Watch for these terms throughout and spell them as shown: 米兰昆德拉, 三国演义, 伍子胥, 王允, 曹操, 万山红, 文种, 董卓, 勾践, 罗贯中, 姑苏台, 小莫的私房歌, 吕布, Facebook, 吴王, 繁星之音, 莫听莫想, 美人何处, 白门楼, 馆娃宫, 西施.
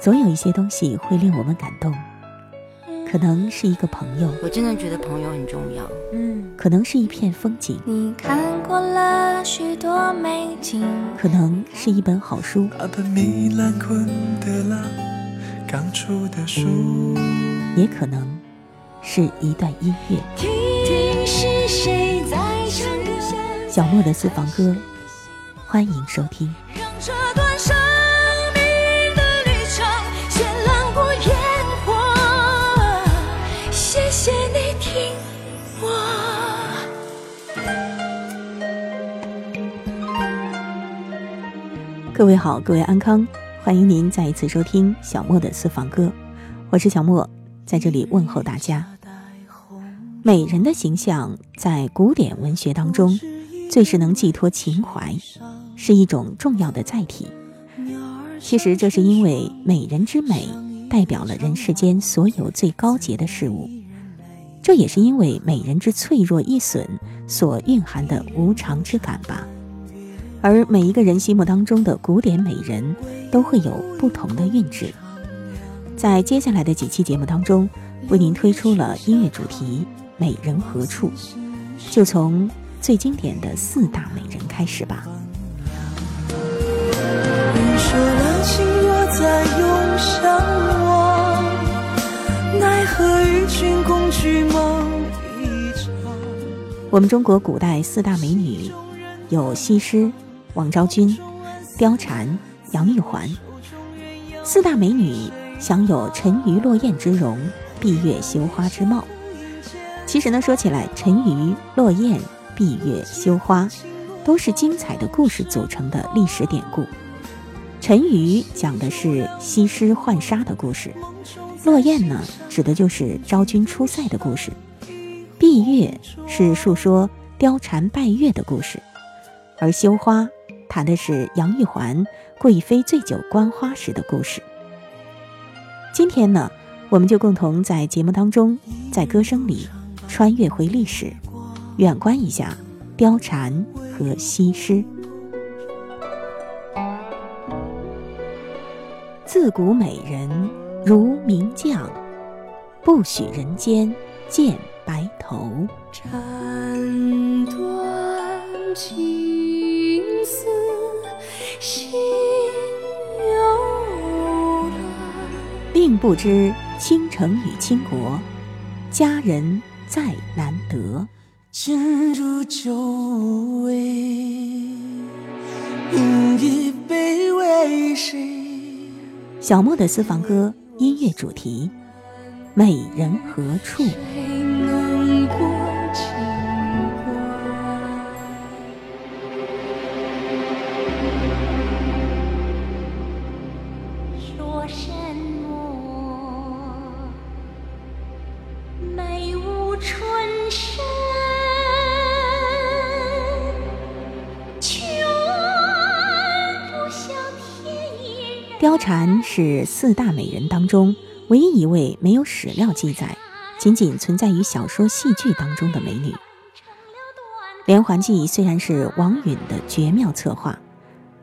总有一些东西会令我们感动，可能是一个朋友，我真的觉得朋友很重要。可能是一片风景，你看过了许多美景，可能是一本好书，那本米兰昆德拉刚出的书，也可能是一段音乐。听是谁在唱歌？小莫的私房歌，欢迎收听。让这段生命的旅程绚烂过烟火，谢谢你听我。各位好，各位安康，欢迎您再一次收听小莫的私房歌，我是小莫，在这里问候大家。美人的形象在古典文学当中最是能寄托情怀，是一种重要的载体。其实这是因为美人之美代表了人世间所有最高洁的事物，这也是因为美人之脆弱易损所蕴含的无常之感吧。而每一个人心目当中的古典美人都会有不同的韵致。在接下来的几期节目当中，为您推出了音乐主题美人何处，就从最经典的四大美人开始吧。人说了情若再永相忘，奈何与君共聚梦一场。我们中国古代四大美女有西施、王昭君、貂蝉、杨玉环，四大美女享有沉鱼落雁之容，闭月羞花之貌。其实呢，说起来，沉鱼落雁、闭月羞花都是精彩的故事组成的历史典故。沉鱼讲的是西施浣纱的故事，落雁呢指的就是昭君出塞的故事，闭月是述说貂蝉拜月的故事，而羞花谈的是杨玉环贵妃醉酒观花时的故事。今天呢，我们就共同在节目当中，在歌声里穿越回历史，远观一下貂蝉和西施。自古美人如名将，不许人间见白头。斩断情似心有了，并不知倾城与倾国，佳人再难得。今如久违，饮一杯为谁？小莫的私房歌音乐主题：美人何处？貂蝉是四大美人当中唯一一位没有史料记载，仅仅存在于小说戏剧当中的美女。连环计虽然是王允的绝妙策划，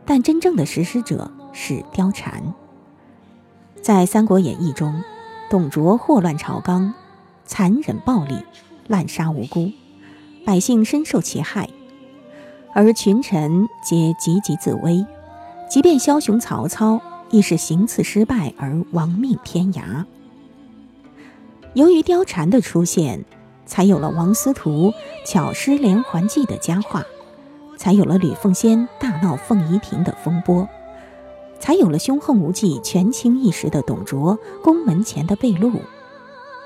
但真正的实施者是貂蝉。在三国演义中，董卓祸乱朝纲，残忍暴力，滥杀无辜，百姓深受其害，而群臣皆积极自危，即便枭雄曹操亦是行刺失败而亡命天涯。由于貂蝉的出现，才有了王司徒巧施连环计的佳话，才有了吕奉先大闹凤仪亭的风波，才有了凶横无忌权倾一时的董卓宫门前的被戮，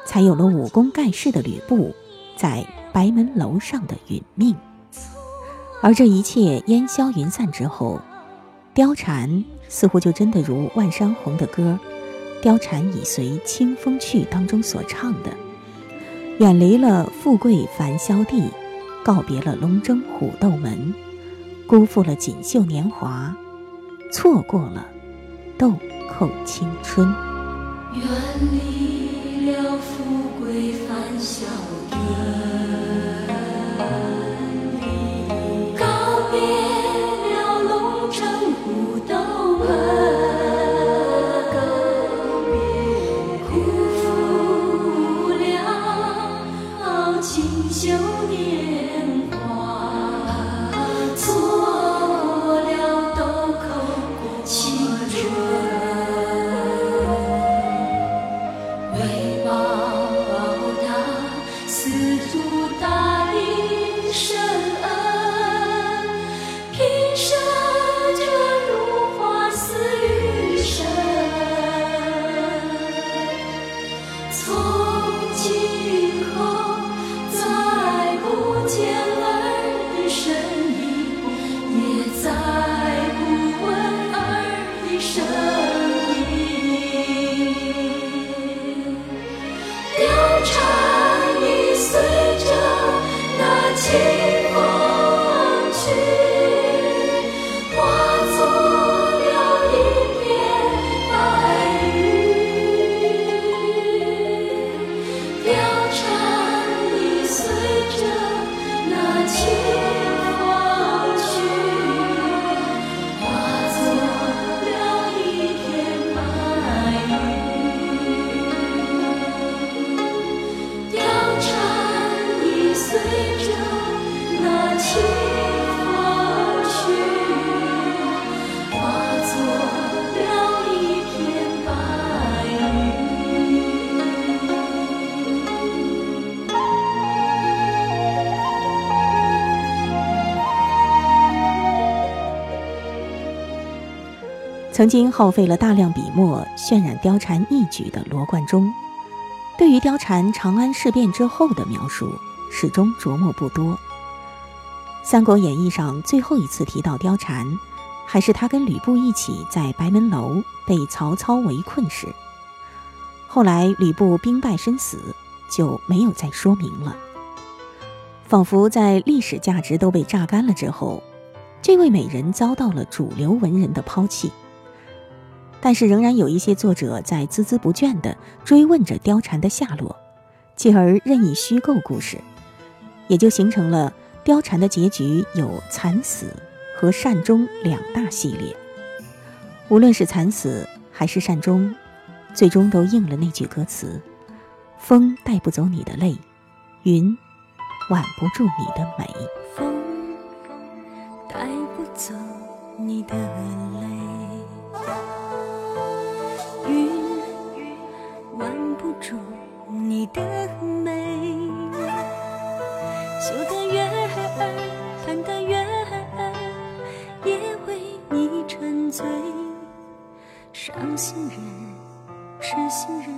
才有了武功盖世的吕布在白门楼上的殒命。而这一切烟消云散之后，貂蝉似乎就真的如万山红的歌《貂蝉已随清风去》当中所唱的，远离了富贵凡嚣地，告别了龙争虎斗门，辜负了锦绣年华，错过了豆蔻青春。远离了富贵凡嚣地，告别龙争虎斗门，曾经耗费了大量笔墨渲染貂蝉一举的罗贯中，对于貂蝉长安事变之后的描述始终琢磨不多。《三国演义》上最后一次提到貂蝉，还是他跟吕布一起在白门楼被曹操围困时。后来吕布兵败身死，就没有再说明了。仿佛在历史价值都被榨干了之后，这位美人遭到了主流文人的抛弃。但是仍然有一些作者在孜孜不倦地追问着貂蝉的下落，继而任意虚构故事，也就形成了貂蝉的结局有惨死和善终两大系列。无论是惨死还是善终，最终都应了那句歌词：风带不走你的泪，云挽不住你的美。风带不走你的泪，云挽不住你的美。修得月儿，盼得月儿，也为你沉醉。伤心人，痴心人，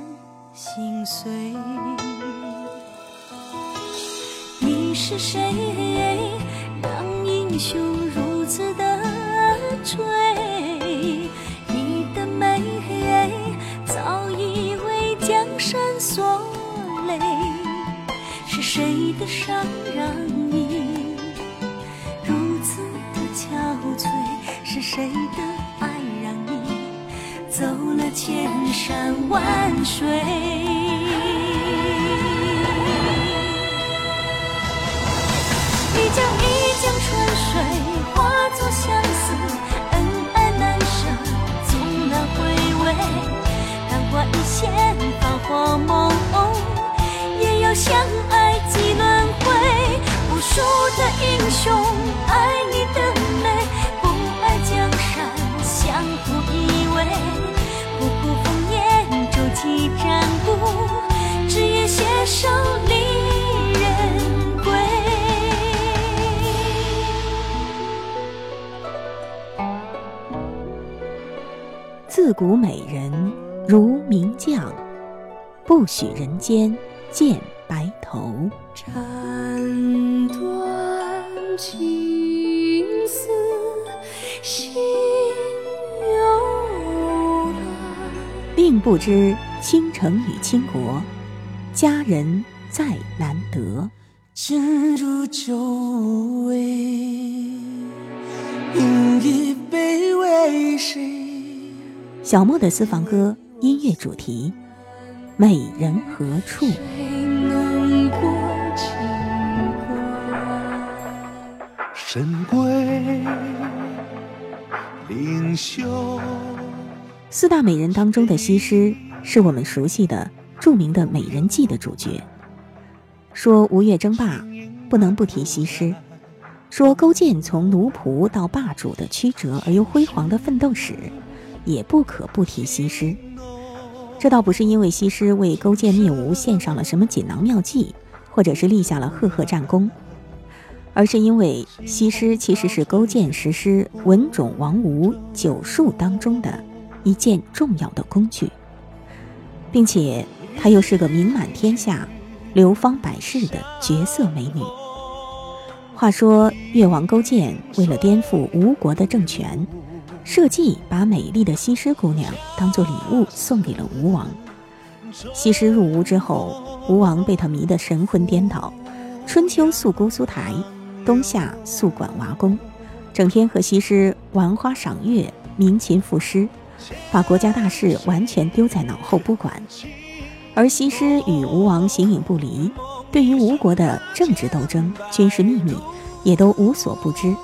心碎。你是谁，让英雄如此的追？你的美早已为江山所累，是谁的伤让你如此的憔悴？是谁的爱让你走了千山万水？一江一江春水化作相思，恩爱难舍总难回味。昙花一现繁华梦，也要相爱几轮回。无数的英雄爱你的美，不爱江山相互依偎。不顾烽烟舟楫战鼓，只愿携手离人归。自古美人如名将，不许人间见白头。斩断情丝，心犹乱。并不知倾城与倾国，佳人再难得。今如久无味，饮一杯为谁？小莫的私房歌音乐主题：美人何处？神龟灵秀。四大美人当中的西施，是我们熟悉的著名的《美人计》的主角。说吴越争霸，不能不提西施；说勾践从奴仆到霸主的曲折而又辉煌的奋斗史，也不可不提西施。这倒不是因为西施为勾践灭吴献上了什么锦囊妙计，或者是立下了赫赫战功，而是因为西施其实是勾践实施文种亡吴九术当中的一件重要的工具，并且她又是个名满天下、流芳百世的绝色美女。话说越王勾践为了颠覆吴国的政权，设计把美丽的西施姑娘当作礼物送给了吴王。西施入吴之后，吴王被她迷得神魂颠倒，春秋宿姑苏台，冬夏宿馆娃宫，整天和西施玩花赏月、鸣琴赋诗，把国家大事完全丢在脑后不管。而西施与吴王形影不离，对于吴国的政治斗争、军事秘密也都无所不知。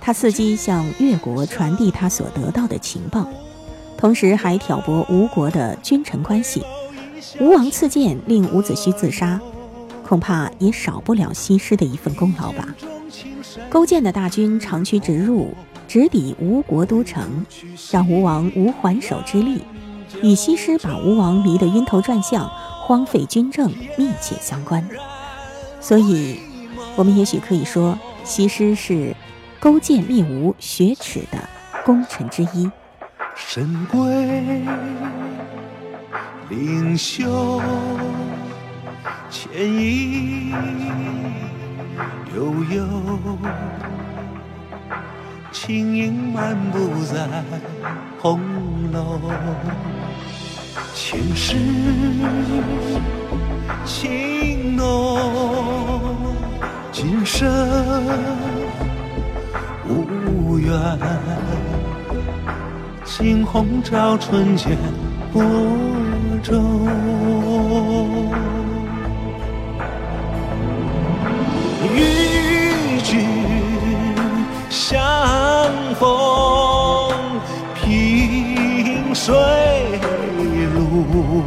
他伺机向越国传递他所得到的情报，同时还挑拨吴国的君臣关系。吴王赐剑令伍子胥自杀，恐怕也少不了西施的一份功劳吧。勾践的大军长驱直入，直抵吴国都城，让吴王无还手之力，与西施把吴王迷得晕头转向、荒废军政密切相关。所以我们也许可以说，西施是勾践灭吴雪耻的功臣之一，神龟领袖前移悠悠，轻盈漫步在红楼，情诗情浓，今生无缘，惊鸿照春间播种。与君相逢萍水路，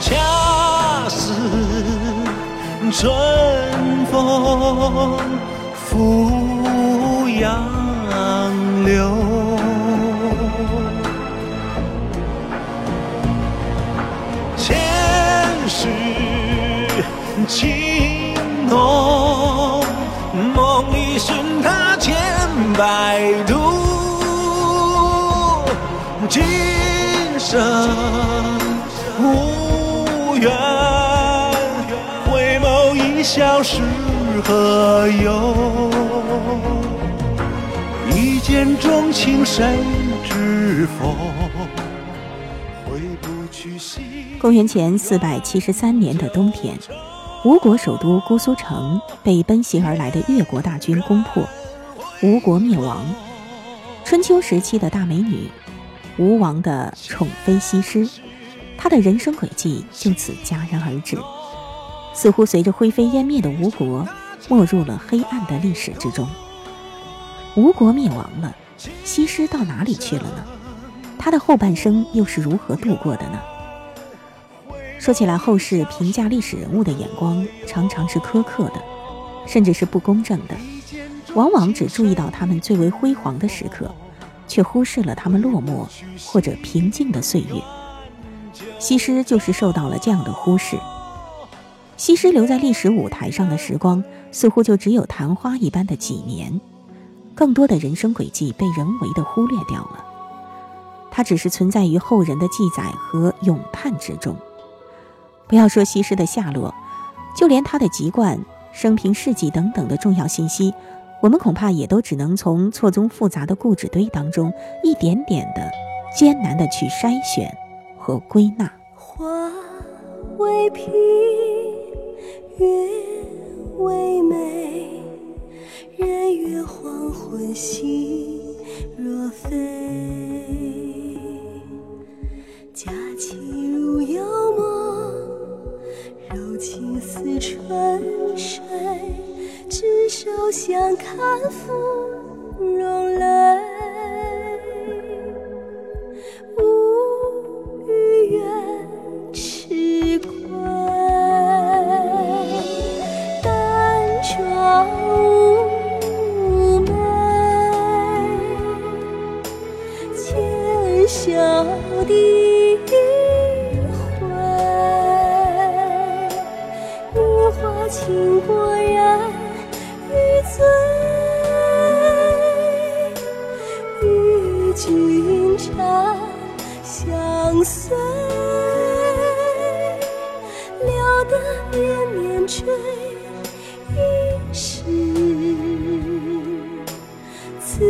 恰似春风拂杨柳。前世情浓，梦里寻他千百度，今生无缘，回眸一笑是何由？一见钟情谁知否？回不去西。公元前473年的冬天，吴国首都姑苏城被奔袭而来的越国大军攻破，吴国灭亡。春秋时期的大美女吴王的宠妃西施，她的人生轨迹就此戛然而止，似乎随着灰飞烟灭的吴国没入了黑暗的历史之中。吴国灭亡了，西施到哪里去了呢？她的后半生又是如何度过的呢？说起来，后世评价历史人物的眼光常常是苛刻的，甚至是不公正的，往往只注意到他们最为辉煌的时刻，却忽视了他们落寞或者平静的岁月。西施就是受到了这样的忽视。西施留在历史舞台上的时光似乎就只有昙花一般的几年，更多的人生轨迹被人为的忽略掉了，它只是存在于后人的记载和咏叹之中。不要说西施的下落，就连她的籍贯、生平事迹等等的重要信息，我们恐怕也都只能从错综复杂的故纸堆当中一点点的艰难的去筛选和归纳。花为萍，月为美，人约黄昏心若飞，佳期如幽梦，柔情似春水，执手相看芙蓉泪。无语愿痴归，淡妆妩媚，浅笑低情，果然欲醉，与君长相随，留得年年追忆时，此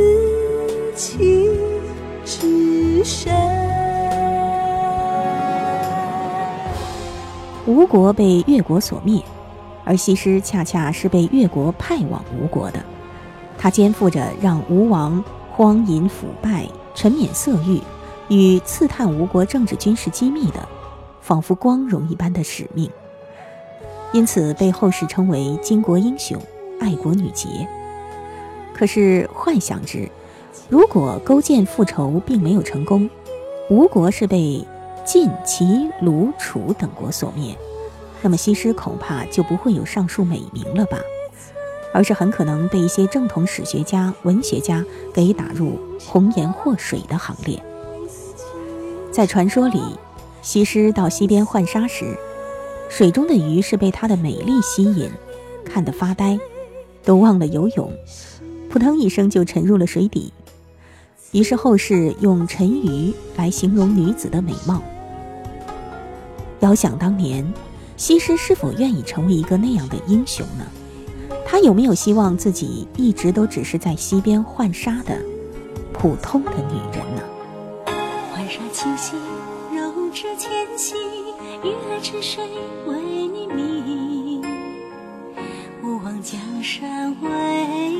情至深。吴国被越国所灭，而西施恰恰是被越国派往吴国的，她肩负着让吴王荒淫腐败、沉湎色欲与刺探吴国政治军事机密的仿佛光荣一般的使命，因此被后世称为巾帼英雄、爱国女杰。可是幻想之，如果勾践复仇并没有成功，吴国是被晋、齐、鲁、楚等国所灭，那么西施恐怕就不会有上述美名了吧，而是很可能被一些正统史学家、文学家给打入红颜祸水的行列。在传说里，西施到溪边浣纱时，水中的鱼是被她的美丽吸引，看得发呆，都忘了游泳，扑腾一声就沉入了水底。于是后世用沉鱼来形容女子的美貌。遥想当年，西施是否愿意成为一个那样的英雄呢？她有没有希望自己一直都只是在溪边浣纱的普通的女人呢？浣纱清溪，柔指纤细，鱼儿吃水为你迷，勿忘江山为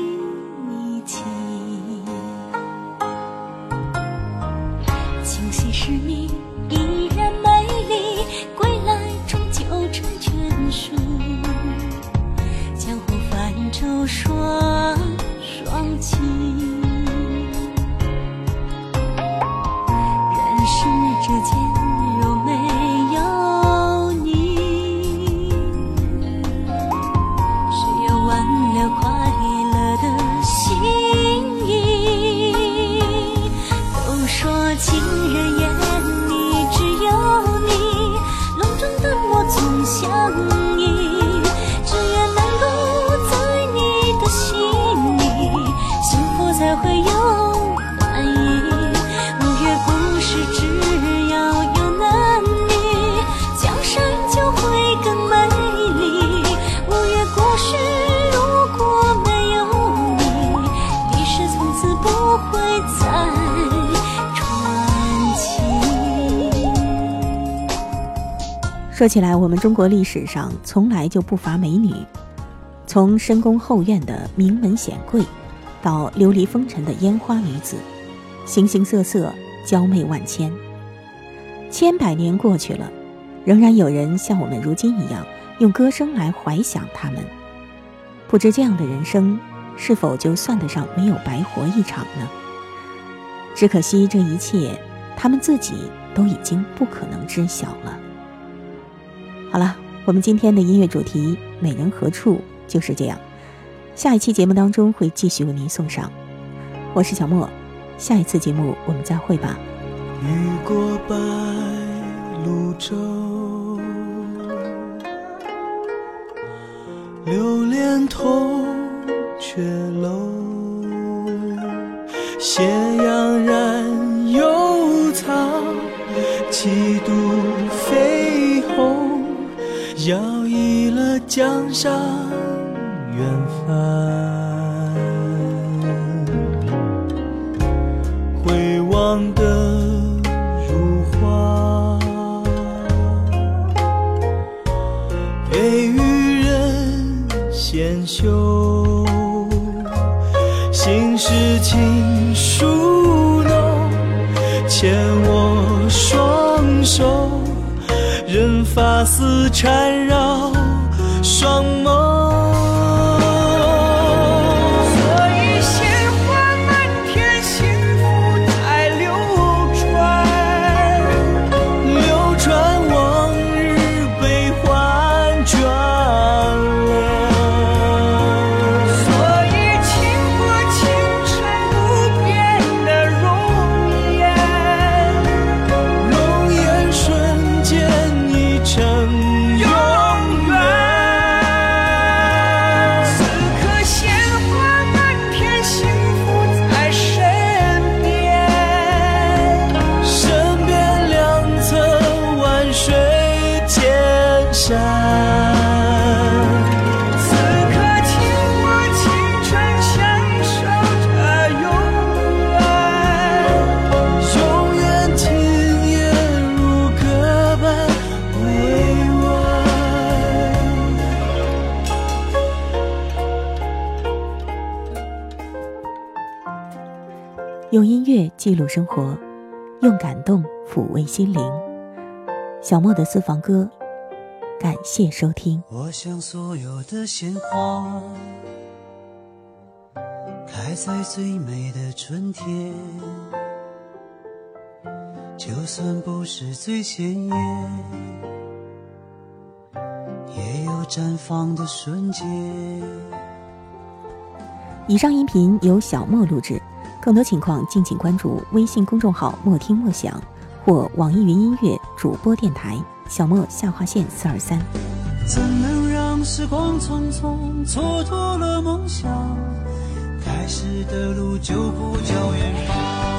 你记。清溪是你依然美丽，归来终究成眷属，江湖泛舟双栖。世间有没有你，谁又挽留快乐的心意？都说情人眼里只有你，笼中灯火总相依，只愿能够在你的心里，幸福才会有含义。五月不是只说起来，我们中国历史上从来就不乏美女，从深宫后院的名门显贵，到琉璃风尘的烟花女子，形形色色，娇媚万千。千百年过去了，仍然有人像我们如今一样，用歌声来怀想她们。不知这样的人生，是否就算得上没有白活一场呢？只可惜这一切，他们自己都已经不可能知晓了。好了，我们今天的音乐主题《美人何处》就是这样，下一期节目当中会继续为您送上。我是小莫，下一次节目我们再会吧。雨过白鹭洲，流连铜雀楼，斜阳染幽草，几度飞鸿摇曳了江上远帆，回望的如花，陪予人闲休。心事情疏浓，牵我双手，任发丝缠绕双眸。用音乐记录生活，用感动抚慰心灵。小莫的私房歌，感谢收听。我想所有的鲜花开在最美的春天，就算不是最鲜艳，也有绽放的瞬间。以上音频由小莫录制，更多情况敬请关注微信公众号莫听莫想或网易云音乐主播电台小莫_423。怎能让时光匆匆蹉跎了梦想，开始的路就不叫远方。